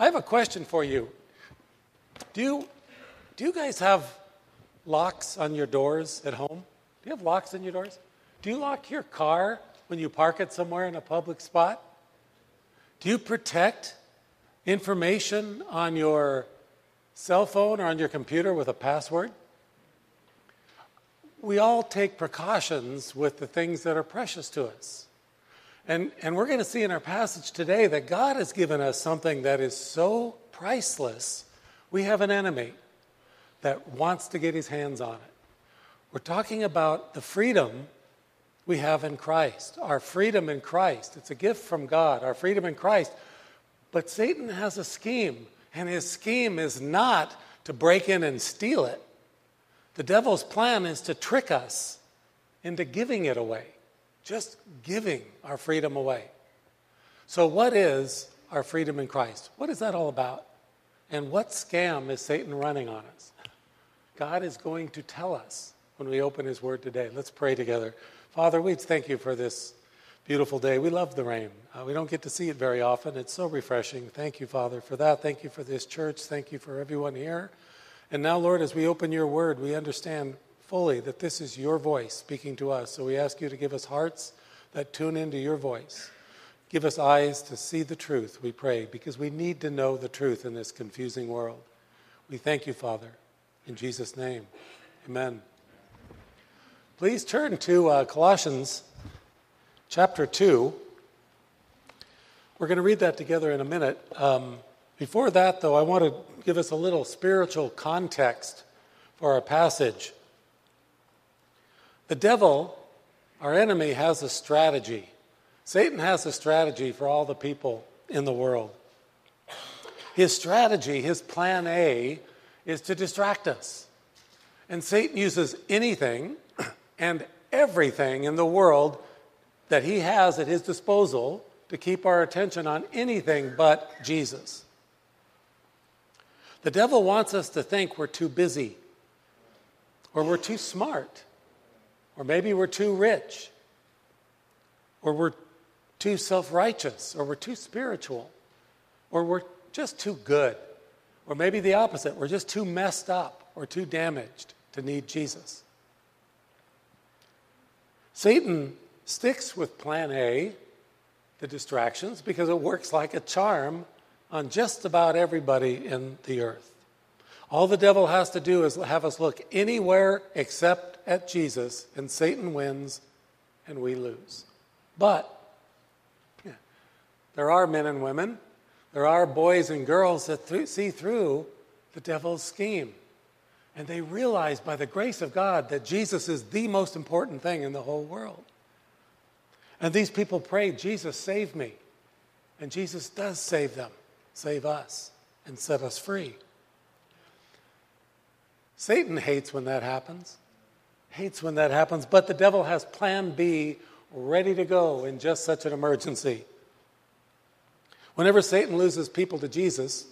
I have a question for you. Do you guys have locks on your doors at home? Do you have locks on your doors? Do you lock your car when you park it somewhere in a public spot? Do you protect information on your cell phone or on your computer with a password? We all take precautions with the things that are precious to us. And we're going to see in our passage today that God has given us something that is so priceless. We have an enemy that wants to get his hands on it. We're talking about the freedom we have in Christ, our freedom in Christ. It's a gift from God, our freedom in Christ. But Satan has a scheme, and his scheme is not to break in and steal it. The devil's plan is to trick us into giving it away, just giving our freedom away. So what is our freedom in Christ? What is that all about? And what scam is Satan running on us? God is going to tell us when we open his word today. Let's pray together. Father, we thank you for this beautiful day. We love the rain. We don't get to see it very often. It's so refreshing. Thank you, Father, for that. Thank you for this church. Thank you for everyone here. And now, Lord, as we open your word, we understand fully that this is your voice speaking to us. So we ask you to give us hearts that tune into your voice. Give us eyes to see the truth, we pray, because we need to know the truth in this confusing world. We thank you, Father, in Jesus' name. Amen. Please turn to Colossians chapter 2. We're going to read that together in a minute. Before that, though, I want to give us a little spiritual context for our passage. The devil, our enemy, has a strategy. Satan has a strategy for all the people in the world. His strategy, his plan A, is to distract us. And Satan uses anything and everything in the world that he has at his disposal to keep our attention on anything but Jesus. The devil wants us to think we're too busy, or we're too smart, or maybe we're too rich, or we're too self-righteous, or we're too spiritual, or we're just too good, or maybe the opposite, we're just too messed up or too damaged to need Jesus. Satan sticks with plan A, the distractions, because it works like a charm on just about everybody in the earth. All the devil has to do is have us look anywhere except at Jesus, and Satan wins and we lose. But yeah, there are men and women, there are boys and girls that see through the devil's scheme, and they realize by the grace of God that Jesus is the most important thing in the whole world. And these people pray, Jesus, save me. And Jesus does save them, save us, and set us free. Satan hates when that happens, but the devil has plan B ready to go in just such an emergency. Whenever Satan loses people to Jesus,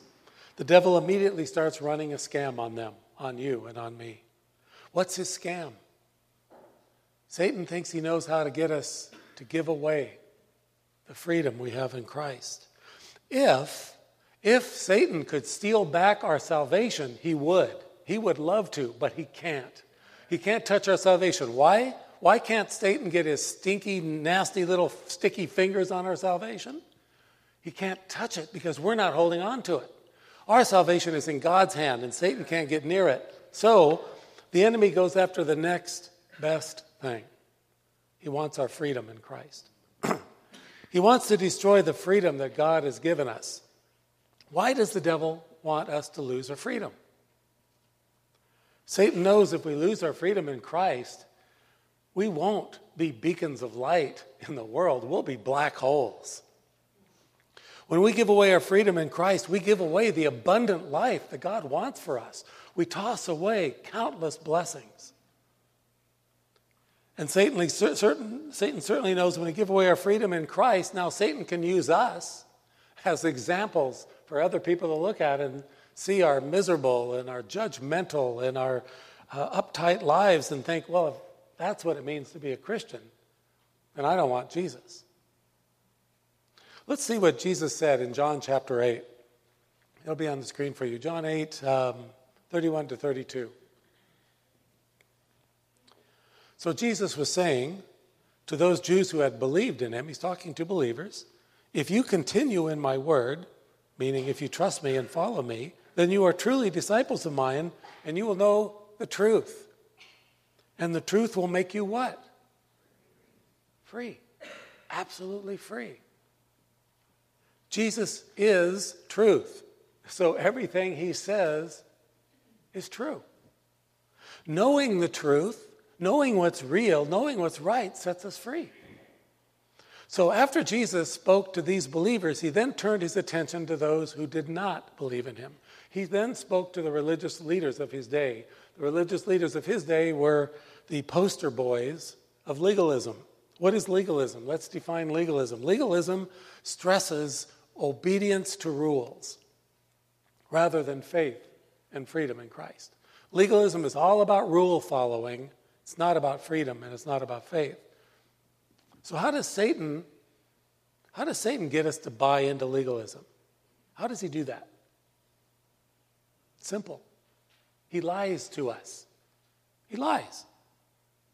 the devil immediately starts running a scam on them, on you and on me. What's his scam? Satan thinks he knows how to get us to give away the freedom we have in Christ. If Satan could steal back our salvation, he would. He would love to, but he can't. He can't touch our salvation. Why? Why can't Satan get his stinky, nasty little sticky fingers on our salvation? He can't touch it because we're not holding on to it. Our salvation is in God's hand, and Satan can't get near it. So the enemy goes after the next best thing. He wants our freedom in Christ. He wants to destroy the freedom that God has given us. Why does the devil want us to lose our freedom? Satan knows if we lose our freedom in Christ, we won't be beacons of light in the world. We'll be black holes. When we give away our freedom in Christ, we give away the abundant life that God wants for us. We toss away countless blessings. And Satan certainly knows when we give away our freedom in Christ, now Satan can use us as examples for other people to look at and see our miserable and our judgmental and our uptight lives and think, well, if that's what it means to be a Christian, and I don't want Jesus. Let's see what Jesus said in John chapter 8. It'll be on the screen for you. John 8, 31 to 32. So Jesus was saying to those Jews who had believed in him, he's talking to believers, if you continue in my word, meaning if you trust me and follow me, then you are truly disciples of mine, and you will know the truth. And the truth will make you what? Free. Absolutely free. Jesus is truth. So everything he says is true. Knowing the truth, knowing what's real, knowing what's right sets us free. So after Jesus spoke to these believers, he then turned his attention to those who did not believe in him. He then spoke to the religious leaders of his day. The religious leaders of his day were the poster boys of legalism. What is legalism? Let's define legalism. Legalism stresses obedience to rules rather than faith and freedom in Christ. Legalism is all about rule following. It's not about freedom, and it's not about faith. So how does Satan get us to buy into legalism? How does he do that? Simple. He lies to us. He lies.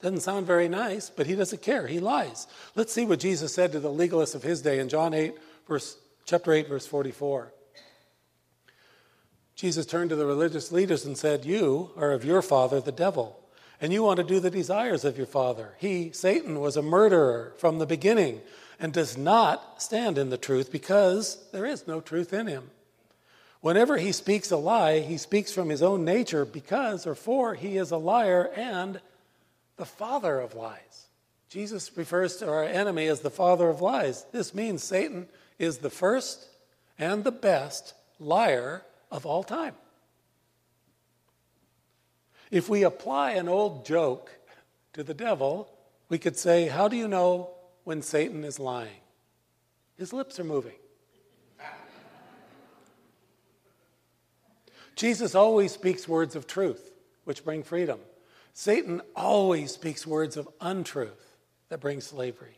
Doesn't sound very nice, but he doesn't care. He lies. Let's see what Jesus said to the legalists of his day in John 8, chapter 8, verse 44. Jesus turned to the religious leaders and said, "You are of your father, the devil, and you want to do the desires of your father. He, Satan, was a murderer from the beginning and does not stand in the truth because there is no truth in him. Whenever he speaks a lie, he speaks from his own nature because or for he is a liar and the father of lies." Jesus refers to our enemy as the father of lies. This means Satan is the first and the best liar of all time. If we apply an old joke to the devil, we could say, how do you know when Satan is lying? His lips are moving. Jesus always speaks words of truth, which bring freedom. Satan always speaks words of untruth that bring slavery.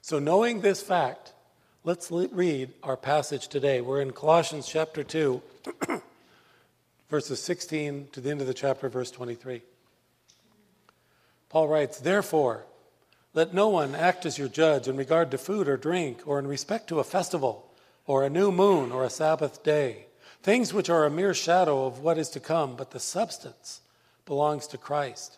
So knowing this fact, let's read our passage today. We're in Colossians chapter 2. Verses 16 to the end of the chapter, verse 23. Paul writes, "Therefore, let no one act as your judge in regard to food or drink, or in respect to a festival, or a new moon, or a Sabbath day, things which are a mere shadow of what is to come, but the substance belongs to Christ.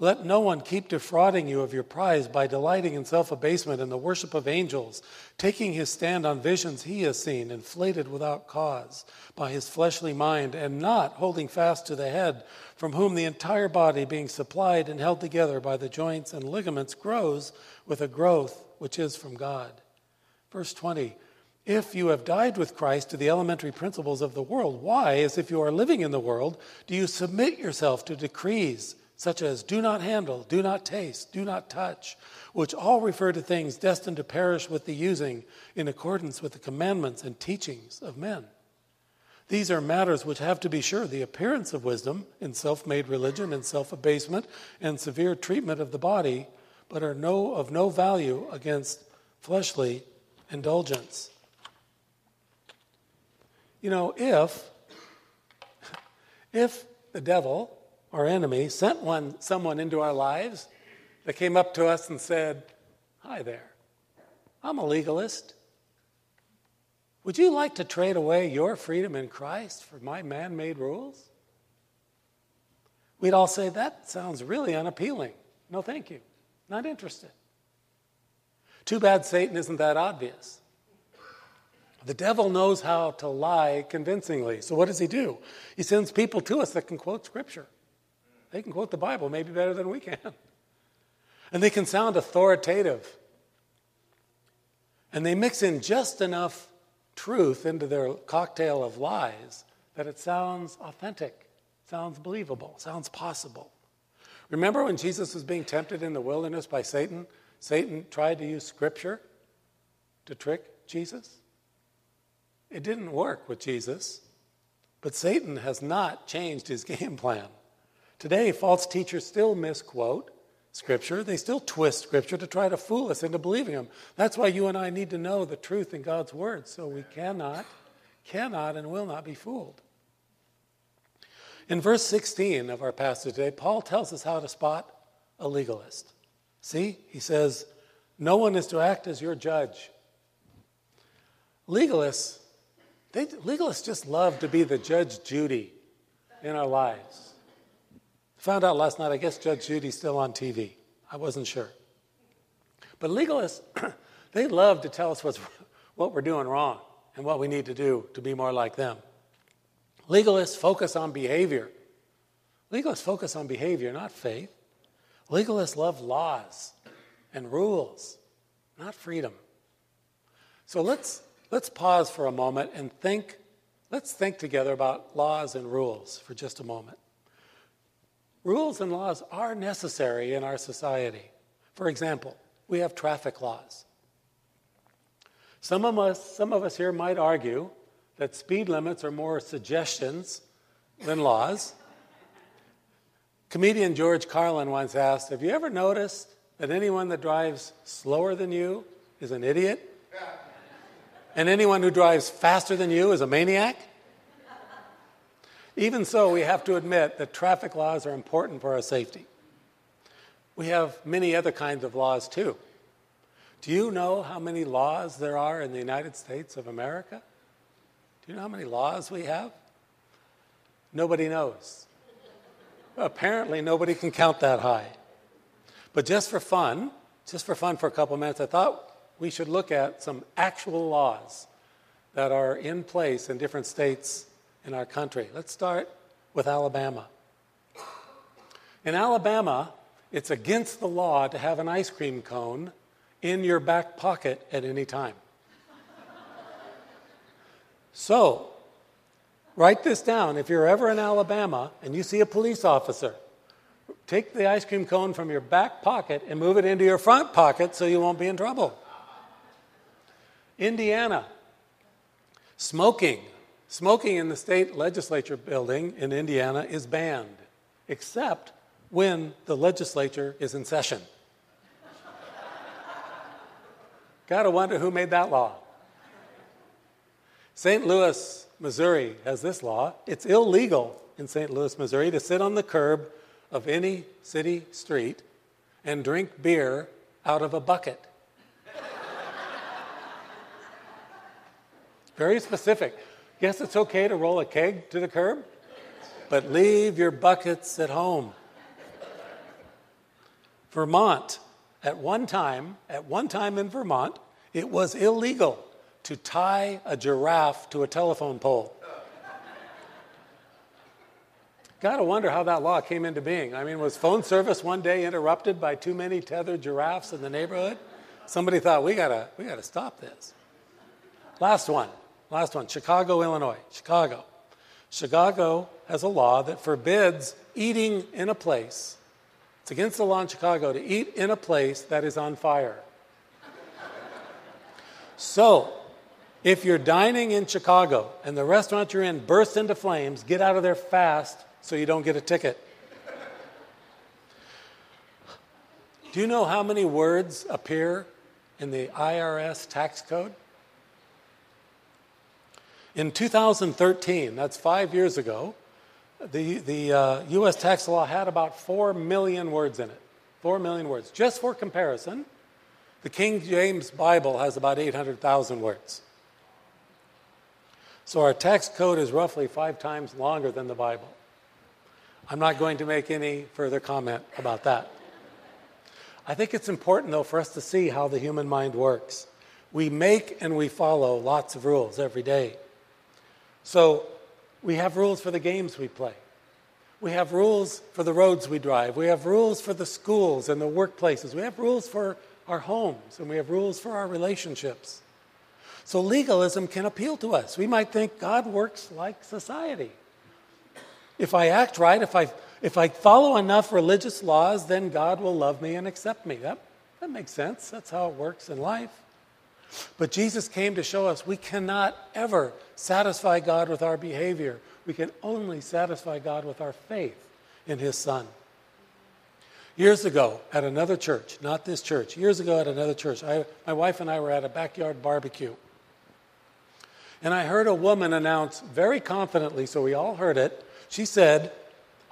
Let no one keep defrauding you of your prize by delighting in self-abasement and the worship of angels, taking his stand on visions he has seen, inflated without cause by his fleshly mind, and not holding fast to the head, from whom the entire body, being supplied and held together by the joints and ligaments, grows with a growth which is from God." Verse 20, "If you have died with Christ to the elementary principles of the world, why, as if you are living in the world, do you submit yourself to decrees such as do not handle, do not taste, do not touch, which all refer to things destined to perish with the using in accordance with the commandments and teachings of men? These are matters which have, to be sure, the appearance of wisdom in self-made religion and self-abasement and severe treatment of the body, but are of no value against fleshly indulgence." You know, if the devil, our enemy, sent someone into our lives that came up to us and said, "Hi there, I'm a legalist. Would you like to trade away your freedom in Christ for my man-made rules?" We'd all say, "That sounds really unappealing. No, thank you. Not interested." Too bad Satan isn't that obvious. The devil knows how to lie convincingly. So what does he do? He sends people to us that can quote Scripture. They can quote the Bible maybe better than we can. And they can sound authoritative. And they mix in just enough truth into their cocktail of lies that it sounds authentic, sounds believable, sounds possible. Remember when Jesus was being tempted in the wilderness by Satan? Satan tried to use Scripture to trick Jesus. It didn't work with Jesus, but Satan has not changed his game plan. Today, false teachers still misquote Scripture. They still twist Scripture to try to fool us into believing them. That's why you and I need to know the truth in God's Word, so we cannot cannot and will not be fooled. In verse 16 of our passage today, Paul tells us how to spot a legalist. See, he says, no one is to act as your judge. Legalists just love to be the Judge Judy in our lives. Found out last night, I guess Judge Judy's still on TV. I wasn't sure. But legalists, they love to tell us what we're doing wrong and what we need to do to be more like them. Legalists focus on behavior. Legalists focus on behavior, not faith. Legalists love laws and rules, not freedom. So let's pause for a moment and think. Let's think together about laws and rules for just a moment. Rules and laws are necessary in our society. For example, we have traffic laws. Some of us here might argue that speed limits are more suggestions than laws. Comedian George Carlin once asked, have you ever noticed that anyone that drives slower than you is an idiot? And anyone who drives faster than you is a maniac? Even so, we have to admit that traffic laws are important for our safety. We have many other kinds of laws, too. Do you know how many laws there are in the United States of America? Do you know how many laws we have? Nobody knows. Apparently, nobody can count that high. But just for fun for a couple minutes, I thought we should look at some actual laws that are in place in different states in our country. Let's start with Alabama. In Alabama, it's against the law to have an ice cream cone in your back pocket at any time. So, write this down. If you're ever in Alabama and you see a police officer, take the ice cream cone from your back pocket and move it into your front pocket so you won't be in trouble. Indiana, smoking. Smoking in the state legislature building in Indiana is banned, except when the legislature is in session. Gotta wonder who made that law. St. Louis, Missouri has this law. It's illegal in St. Louis, Missouri to sit on the curb of any city street and drink beer out of a bucket. Very specific. Yes, it's okay to roll a keg to the curb, but leave your buckets at home. Vermont, at one time in Vermont, it was illegal to tie a giraffe to a telephone pole. Gotta wonder how that law came into being. I mean, was phone service one day interrupted by too many tethered giraffes in the neighborhood? Somebody thought, we gotta stop this. Last one, Chicago, Illinois. Chicago has a law that forbids eating in a place. It's against the law in Chicago to eat in a place that is on fire. So, if you're dining in Chicago and the restaurant you're in bursts into flames, get out of there fast so you don't get a ticket. Do you know how many words appear in the IRS tax code? In 2013, that's 5 years ago, the U.S. tax law had about 4 million words in it. 4 million words. Just for comparison, the King James Bible has about 800,000 words. So our tax code is roughly 5 times longer than the Bible. I'm not going to make any further comment about that. I think it's important, though, for us to see how the human mind works. We make and we follow lots of rules every day. So we have rules for the games we play. We have rules for the roads we drive. We have rules for the schools and the workplaces. We have rules for our homes, and we have rules for our relationships. So legalism can appeal to us. We might think God works like society. If I act right, if I follow enough religious laws, then God will love me and accept me. That makes sense. That's how it works in life. But Jesus came to show us we cannot ever satisfy God with our behavior. We can only satisfy God with our faith in his Son. Years ago at another church, my wife and I were at a backyard barbecue. And I heard a woman announce very confidently, so we all heard it. She said,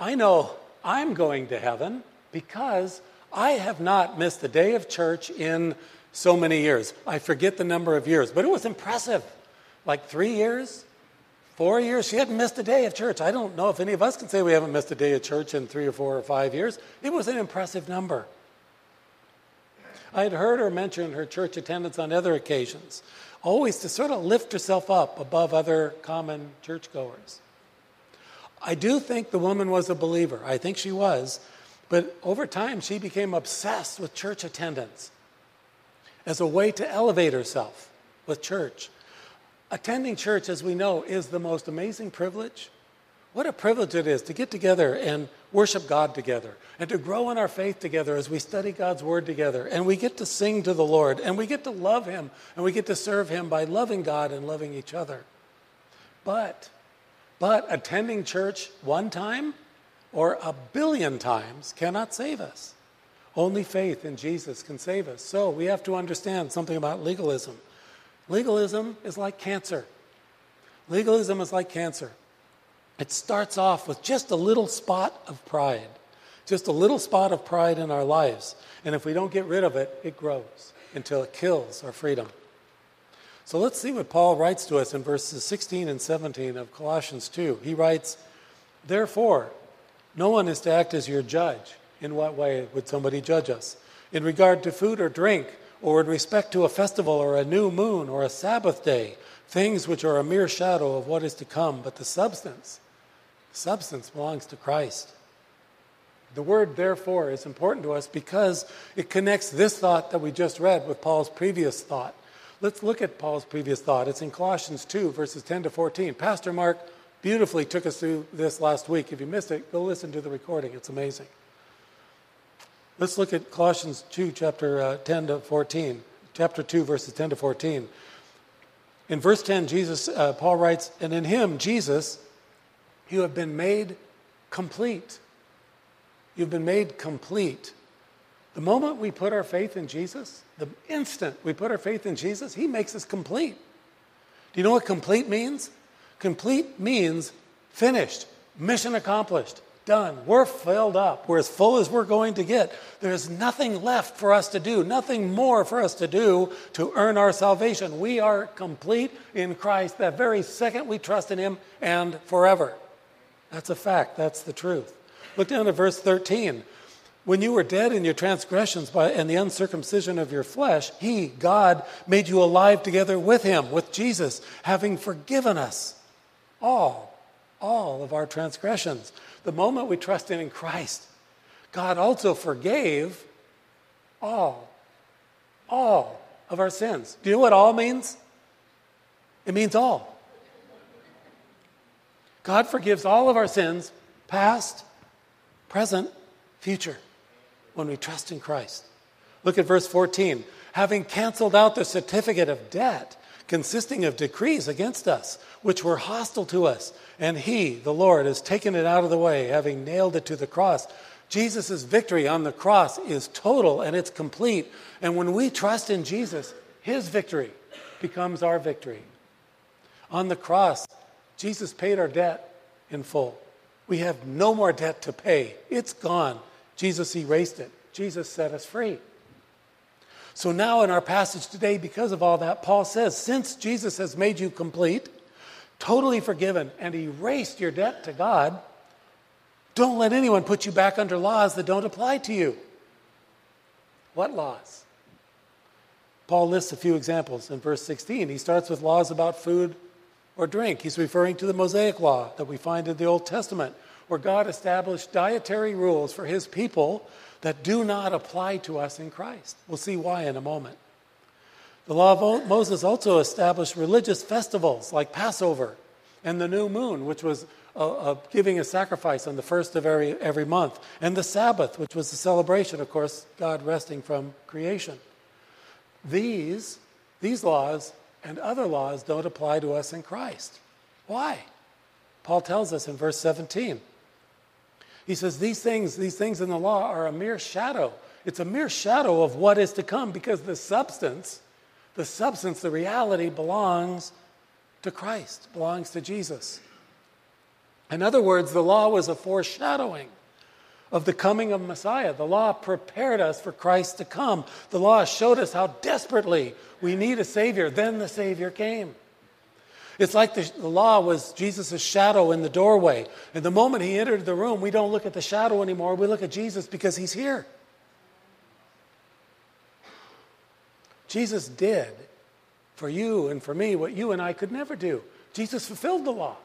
I know I'm going to heaven because I have not missed a day of church in so many years. I forget the number of years, but it was impressive. Like 3 years, 4 years, she hadn't missed a day of church. I don't know if any of us can say we haven't missed a day of church in 3 or 4 or 5 years. It was an impressive number. I had heard her mention her church attendance on other occasions, always to sort of lift herself up above other common churchgoers. I do think the woman was a believer. I think she was. But over time, she became obsessed with church attendance as a way to elevate herself with church. Attending church, as we know, is the most amazing privilege. What a privilege it is to get together and worship God together and to grow in our faith together as we study God's Word together. And we get to sing to the Lord and we get to love Him and we get to serve Him by loving God and loving each other. But attending church one time or 1,000,000,000 times cannot save us. Only faith in Jesus can save us. So we have to understand something about legalism. Legalism is like cancer. Legalism is like cancer. It starts off with just a little spot of pride, just a little spot of pride in our lives. And if we don't get rid of it, it grows until it kills our freedom. So let's see what Paul writes to us in verses 16 and 17 of Colossians 2. He writes, therefore, no one is to act as your judge. In what way would somebody judge us? In regard to food or drink, or in respect to a festival or a new moon or a Sabbath day, things which are a mere shadow of what is to come, but the substance belongs to Christ. The word therefore is important to us because it connects this thought that we just read with Paul's previous thought. Let's look at Paul's previous thought. It's in Colossians 2, verses 10 to 14. Pastor Mark beautifully took us through this last week. If you missed it, go listen to the recording. It's amazing. Let's look at Colossians 2, chapter 2, verses 10 to 14. In verse 10, Paul writes, and in him, Jesus, you have been made complete. You've been made complete. The moment we put our faith in Jesus, the instant we put our faith in Jesus, he makes us complete. Do you know what complete means? Complete means finished, mission accomplished. Done. We're filled up. We're as full as we're going to get. There's nothing left for us to do, nothing more for us to do to earn our salvation. We are complete in Christ that very second we trust in Him and forever. That's a fact. That's the truth. Look down at verse 13. When you were dead in your transgressions and the uncircumcision of your flesh, He, God, made you alive together with Him, with Jesus, having forgiven us all of our transgressions. The moment we trusted in Christ, God also forgave all of our sins. Do you know what all means? It means all. God forgives all of our sins, past, present, future, when we trust in Christ. Look at verse 14. Having canceled out the certificate of debt, consisting of decrees against us, which were hostile to us. And he, the Lord, has taken it out of the way, having nailed it to the cross. Jesus' victory on the cross is total and it's complete. And when we trust in Jesus, his victory becomes our victory. On the cross, Jesus paid our debt in full. We have no more debt to pay. It's gone. Jesus erased it. Jesus set us free. So now in our passage today, because of all that, Paul says, since Jesus has made you complete, totally forgiven, and erased your debt to God, don't let anyone put you back under laws that don't apply to you. What laws? Paul lists a few examples in verse 16. He starts with laws about food or drink. He's referring to the Mosaic law that we find in the Old Testament, where God established dietary rules for his people that do not apply to us in Christ. We'll see why in a moment. The law of Moses also established religious festivals like Passover and the new moon, which was giving a sacrifice on the first of every month, and the Sabbath, which was the celebration, of course, God resting from creation. These laws and other laws don't apply to us in Christ. Why? Paul tells us in verse 17. He says, these things in the law are a mere shadow. It's a mere shadow of what is to come because the substance, the reality belongs to Christ, belongs to Jesus. In other words, the law was a foreshadowing of the coming of Messiah. The law prepared us for Christ to come. The law showed us how desperately we need a Savior. Then the Savior came. It's like the law was Jesus' shadow in the doorway. And the moment he entered the room, we don't look at the shadow anymore. We look at Jesus because he's here. Jesus did for you and for me what you and I could never do. Jesus fulfilled the law.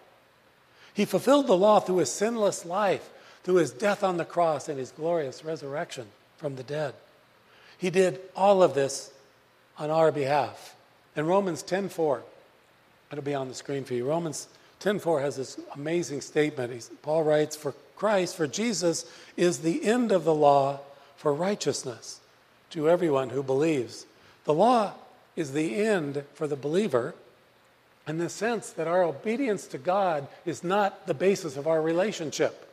He fulfilled the law through his sinless life, through his death on the cross and his glorious resurrection from the dead. He did all of this on our behalf. In Romans 10:4, it'll be on the screen for you. Romans 10:4 has this amazing statement. Paul writes, "For Christ, for Jesus is the end of the law for righteousness to everyone who believes." The law is the end for the believer in the sense that our obedience to God is not the basis of our relationship.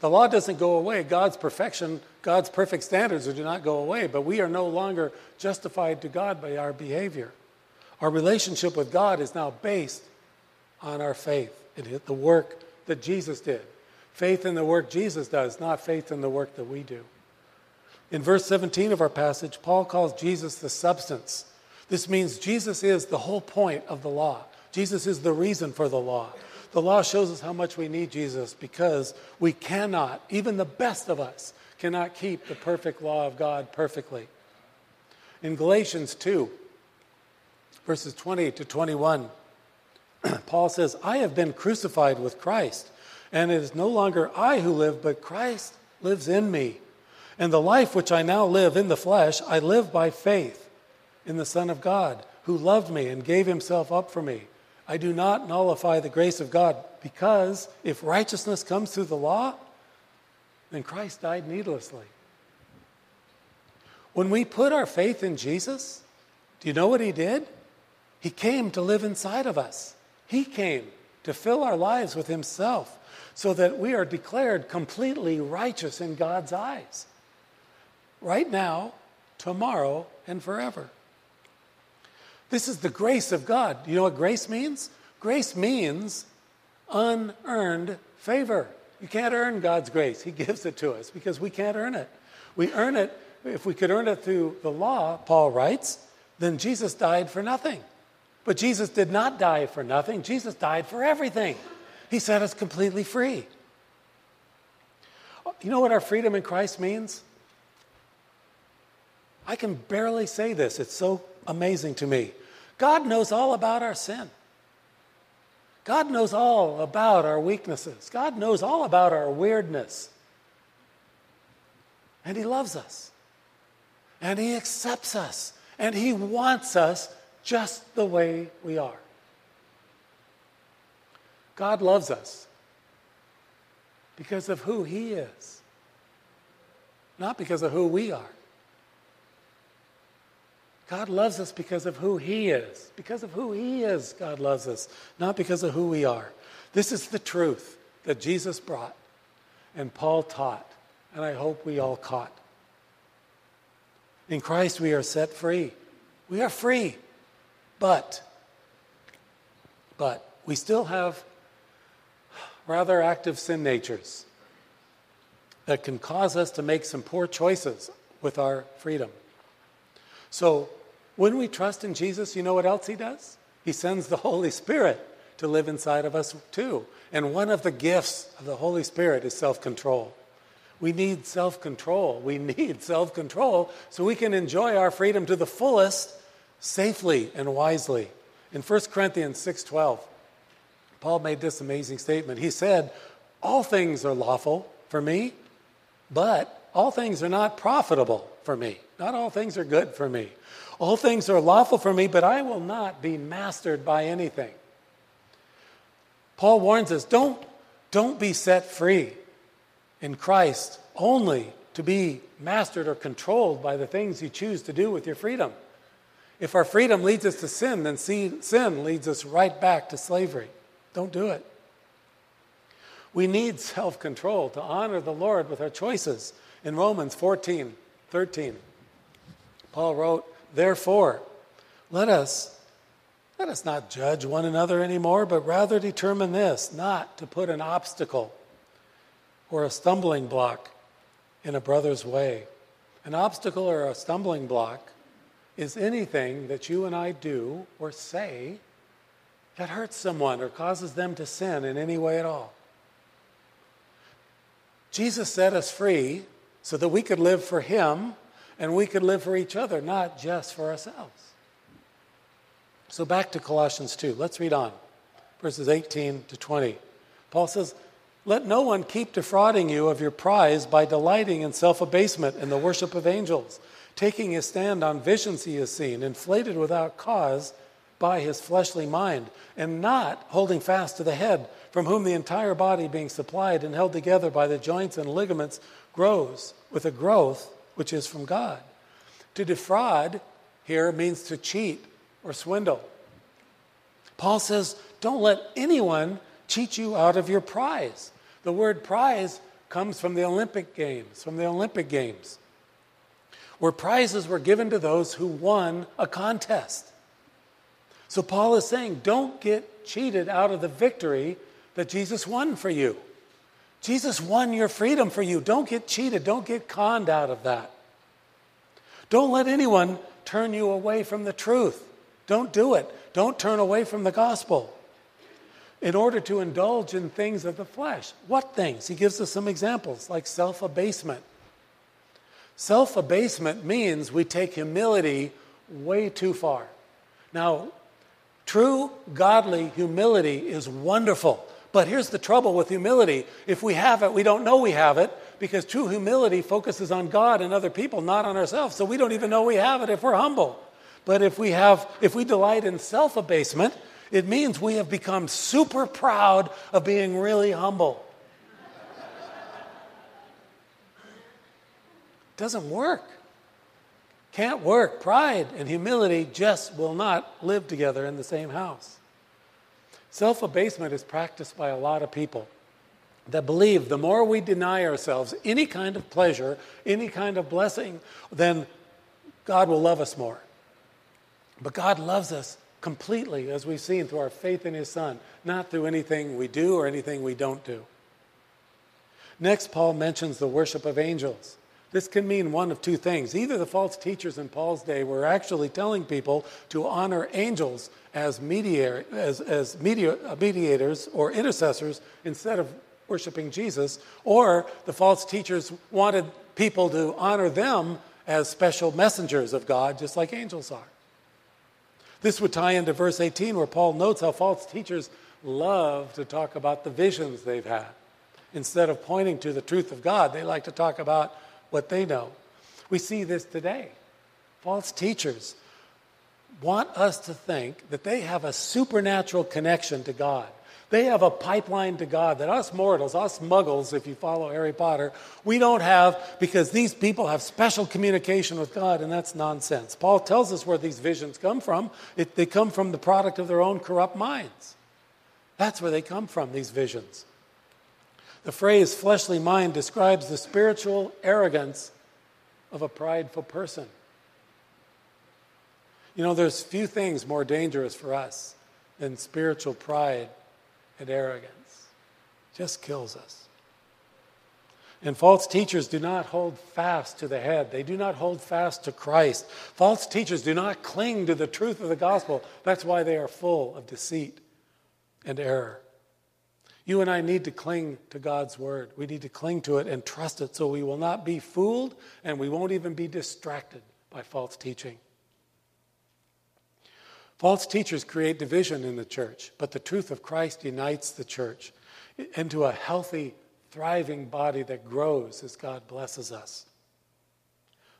The law doesn't go away. God's perfection, God's perfect standards do not go away, but we are no longer justified to God by our behavior. Our relationship with God is now based on our faith in the work that Jesus did. Faith in the work Jesus does, not faith in the work that we do. In verse 17 of our passage, Paul calls Jesus the substance. This means Jesus is the whole point of the law. Jesus is the reason for the law. The law shows us how much we need Jesus because we cannot, even the best of us, cannot keep the perfect law of God perfectly. In Galatians 2, verses 20 to 21, Paul says, "I have been crucified with Christ, and it is no longer I who live, but Christ lives in me. And the life which I now live in the flesh, I live by faith in the Son of God, who loved me and gave himself up for me. I do not nullify the grace of God, because if righteousness comes through the law, then Christ died needlessly." When we put our faith in Jesus, do you know what he did? He came to live inside of us. He came to fill our lives with himself so that we are declared completely righteous in God's eyes. Right now, tomorrow, and forever. This is the grace of God. You know what grace means? Grace means unearned favor. You can't earn God's grace. He gives it to us because we can't earn it. We earn it, if we could earn it through the law, Paul writes, then Jesus died for nothing. But Jesus did not die for nothing. Jesus died for everything. He set us completely free. You know what our freedom in Christ means? I can barely say this. It's so amazing to me. God knows all about our sin. God knows all about our weaknesses. God knows all about our weirdness. And he loves us. And he accepts us. And he wants us just the way we are. God loves us because of who he is, not because of who we are. God loves us because of who he is. Because of who he is, God loves us, not because of who we are. This is the truth that Jesus brought and Paul taught, and I hope we all caught. In Christ we are set free. We are free, but we still have rather active sin natures that can cause us to make some poor choices with our freedom. So when we trust in Jesus, you know what else he does? He sends the Holy Spirit to live inside of us too. And one of the gifts of the Holy Spirit is self-control. We need self-control. We need self-control so we can enjoy our freedom to the fullest, safely and wisely. In 1 Corinthians 6:12, Paul made this amazing statement. He said, "All things are lawful for me, but all things are not profitable for me. Not all things are good for me. All things are lawful for me, but I will not be mastered by anything." Paul warns us, don't be set free in Christ only to be mastered or controlled by the things you choose to do with your freedom. If our freedom leads us to sin, then sin leads us right back to slavery. Don't do it. We need self-control to honor the Lord with our choices. In Romans 14:13, Paul wrote, "Therefore, let us Let us not judge one another anymore, but rather determine this, not to put an obstacle or a stumbling block in a brother's way. An obstacle or a stumbling block is anything that you and I do or say that hurts someone or causes them to sin in any way at all. Jesus set us free so that we could live for him and we could live for each other, not just for ourselves. So back to Colossians 2. Let's read on, verses 18 to 20. Paul says, "Let no one keep defrauding you of your prize by delighting in self-abasement and the worship of angels, taking his stand on visions he has seen, inflated without cause by his fleshly mind, and not holding fast to the head, from whom the entire body being supplied and held together by the joints and ligaments grows with a growth which is from God." To defraud here means to cheat or swindle. Paul says, don't let anyone cheat you out of your prize. The word prize comes from the Olympic Games, where prizes were given to those who won a contest. So Paul is saying, don't get cheated out of the victory that Jesus won for you. Jesus won your freedom for you. Don't get cheated. Don't get conned out of that. Don't let anyone turn you away from the truth. Don't do it. Don't turn away from the gospel in order to indulge in things of the flesh. What things? He gives us some examples, like self-abasement. Self-abasement means we take humility way too far. Now, true godly humility is wonderful. But here's the trouble with humility. If we have it, we don't know we have it, because true humility focuses on God and other people, not on ourselves. So we don't even know we have it if we're humble. But if we delight in self-abasement, it means we have become super proud of being really humble. It doesn't work. Can't work. Pride and humility just will not live together in the same house. Self-abasement is practiced by a lot of people that believe the more we deny ourselves any kind of pleasure, any kind of blessing, then God will love us more. But God loves us completely, as we've seen, through our faith in his Son, not through anything we do or anything we don't do. Next, Paul mentions the worship of angels. This can mean one of two things. Either the false teachers in Paul's day were actually telling people to honor angels as mediators or intercessors instead of worshiping Jesus, or the false teachers wanted people to honor them as special messengers of God, just like angels are. This would tie into verse 18, where Paul notes how false teachers love to talk about the visions they've had. Instead of pointing to the truth of God, they like to talk about what they know. We see this today. False teachers want us to think that they have a supernatural connection to God. They have a pipeline to God that us mortals, us muggles, if you follow Harry Potter, we don't have, because these people have special communication with God, and that's nonsense. Paul tells us where these visions come from. They come from the product of their own corrupt minds. That's where they come from, these visions. The phrase fleshly mind describes the spiritual arrogance of a prideful person. You know, there's few things more dangerous for us than spiritual pride and arrogance. It just kills us. And false teachers do not hold fast to the head. They do not hold fast to Christ. False teachers do not cling to the truth of the gospel. That's why they are full of deceit and error. You and I need to cling to God's word. We need to cling to it and trust it so we will not be fooled, and we won't even be distracted by false teaching. False teachers create division in the church, but the truth of Christ unites the church into a healthy, thriving body that grows as God blesses us.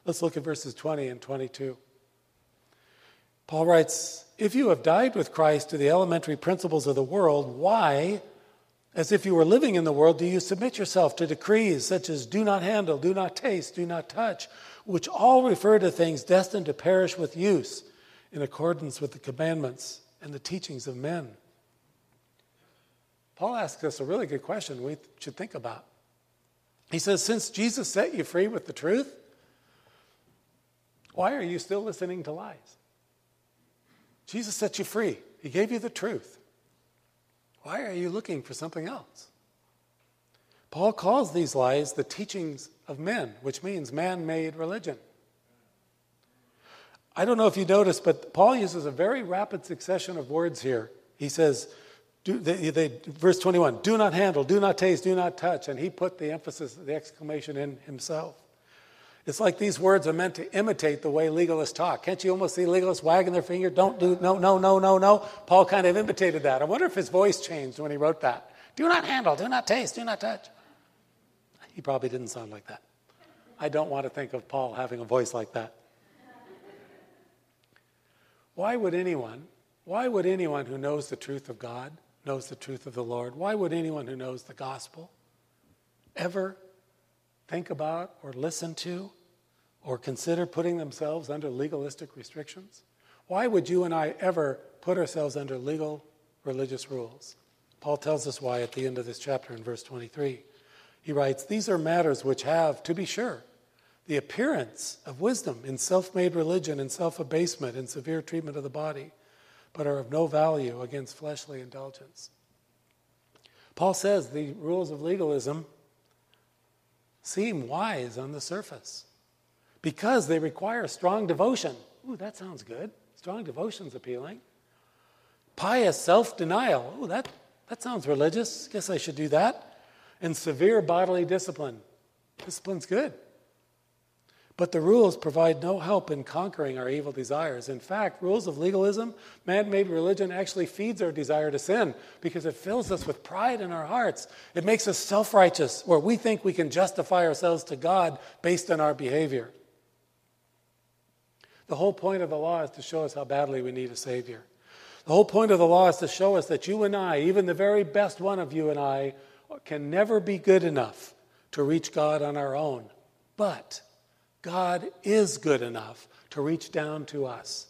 Let's look at verses 20 and 22. Paul writes, "If you have died with Christ to the elementary principles of the world, why, as if you were living in the world, do you submit yourself to decrees such as do not handle, do not taste, do not touch, which all refer to things destined to perish with use in accordance with the commandments and the teachings of men?" Paul asks us a really good question we should think about. He says, since Jesus set you free with the truth, why are you still listening to lies? Jesus set you free. He gave you the truth. Why are you looking for something else? Paul calls these lies the teachings of men, which means man-made religion. I don't know if you noticed, but Paul uses a very rapid succession of words here. He says, verse 21, do not handle, do not taste, do not touch. And he put the emphasis, the exclamation in himself. It's like these words are meant to imitate the way legalists talk. Can't you almost see legalists wagging their finger? Don't do, no, no, no, no, no. Paul kind of imitated that. I wonder if his voice changed when he wrote that. Do not handle, do not taste, do not touch. He probably didn't sound like that. I don't want to think of Paul having a voice like that. Why would anyone who knows the truth of God, knows the truth of the Lord, why would anyone who knows the gospel ever think about or listen to or consider putting themselves under legalistic restrictions? Why would you and I ever put ourselves under legal religious rules? Paul tells us why at the end of this chapter in verse 23. He writes, these are matters which have, to be sure, the appearance of wisdom in self-made religion and self-abasement and severe treatment of the body, but are of no value against fleshly indulgence. Paul says the rules of legalism seem wise on the surface because they require strong devotion. Ooh, that sounds good. Strong devotion's appealing. Pious self-denial. Ooh, that sounds religious. Guess I should do that. And severe bodily discipline. Discipline's good. But the rules provide no help in conquering our evil desires. In fact, rules of legalism, man-made religion, actually feeds our desire to sin because it fills us with pride in our hearts. It makes us self-righteous, where we think we can justify ourselves to God based on our behavior. The whole point of the law is to show us how badly we need a Savior. The whole point of the law is to show us that you and I, even the very best one of you and I, can never be good enough to reach God on our own. But God is good enough to reach down to us,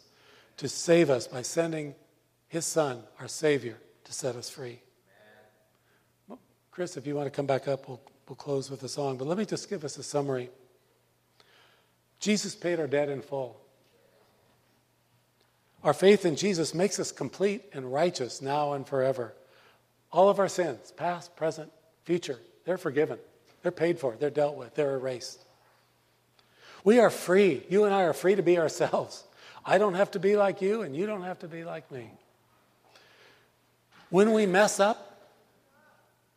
to save us by sending his Son, our Savior, to set us free. Well, Chris, if you want to come back up, we'll close with a song. But let me just give us a summary. Jesus paid our debt in full. Our faith in Jesus makes us complete and righteous now and forever. All of our sins, past, present, future, they're forgiven. They're paid for. They're dealt with. They're erased. We are free. You and I are free to be ourselves. I don't have to be like you, and you don't have to be like me. When we mess up,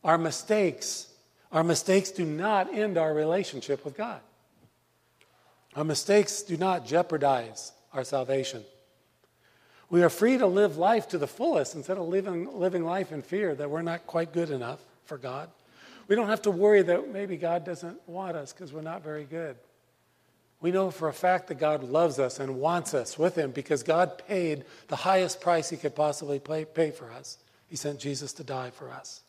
our mistakes do not end our relationship with God. Our mistakes do not jeopardize our salvation. We are free to live life to the fullest instead of living life in fear that we're not quite good enough for God. We don't have to worry that maybe God doesn't want us because we're not very good. We know for a fact that God loves us and wants us with him because God paid the highest price he could possibly pay for us. He sent Jesus to die for us.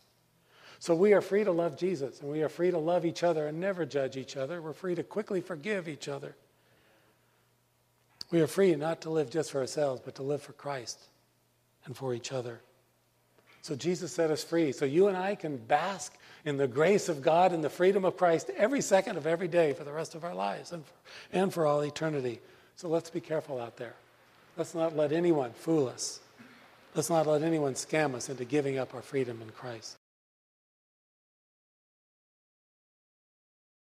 So we are free to love Jesus, and we are free to love each other and never judge each other. We're free to quickly forgive each other. We are free not to live just for ourselves, but to live for Christ and for each other. So Jesus set us free. So you and I can bask in the grace of God and the freedom of Christ every second of every day for the rest of our lives and for all eternity. So let's be careful out there. Let's not let anyone fool us. Let's not let anyone scam us into giving up our freedom in Christ.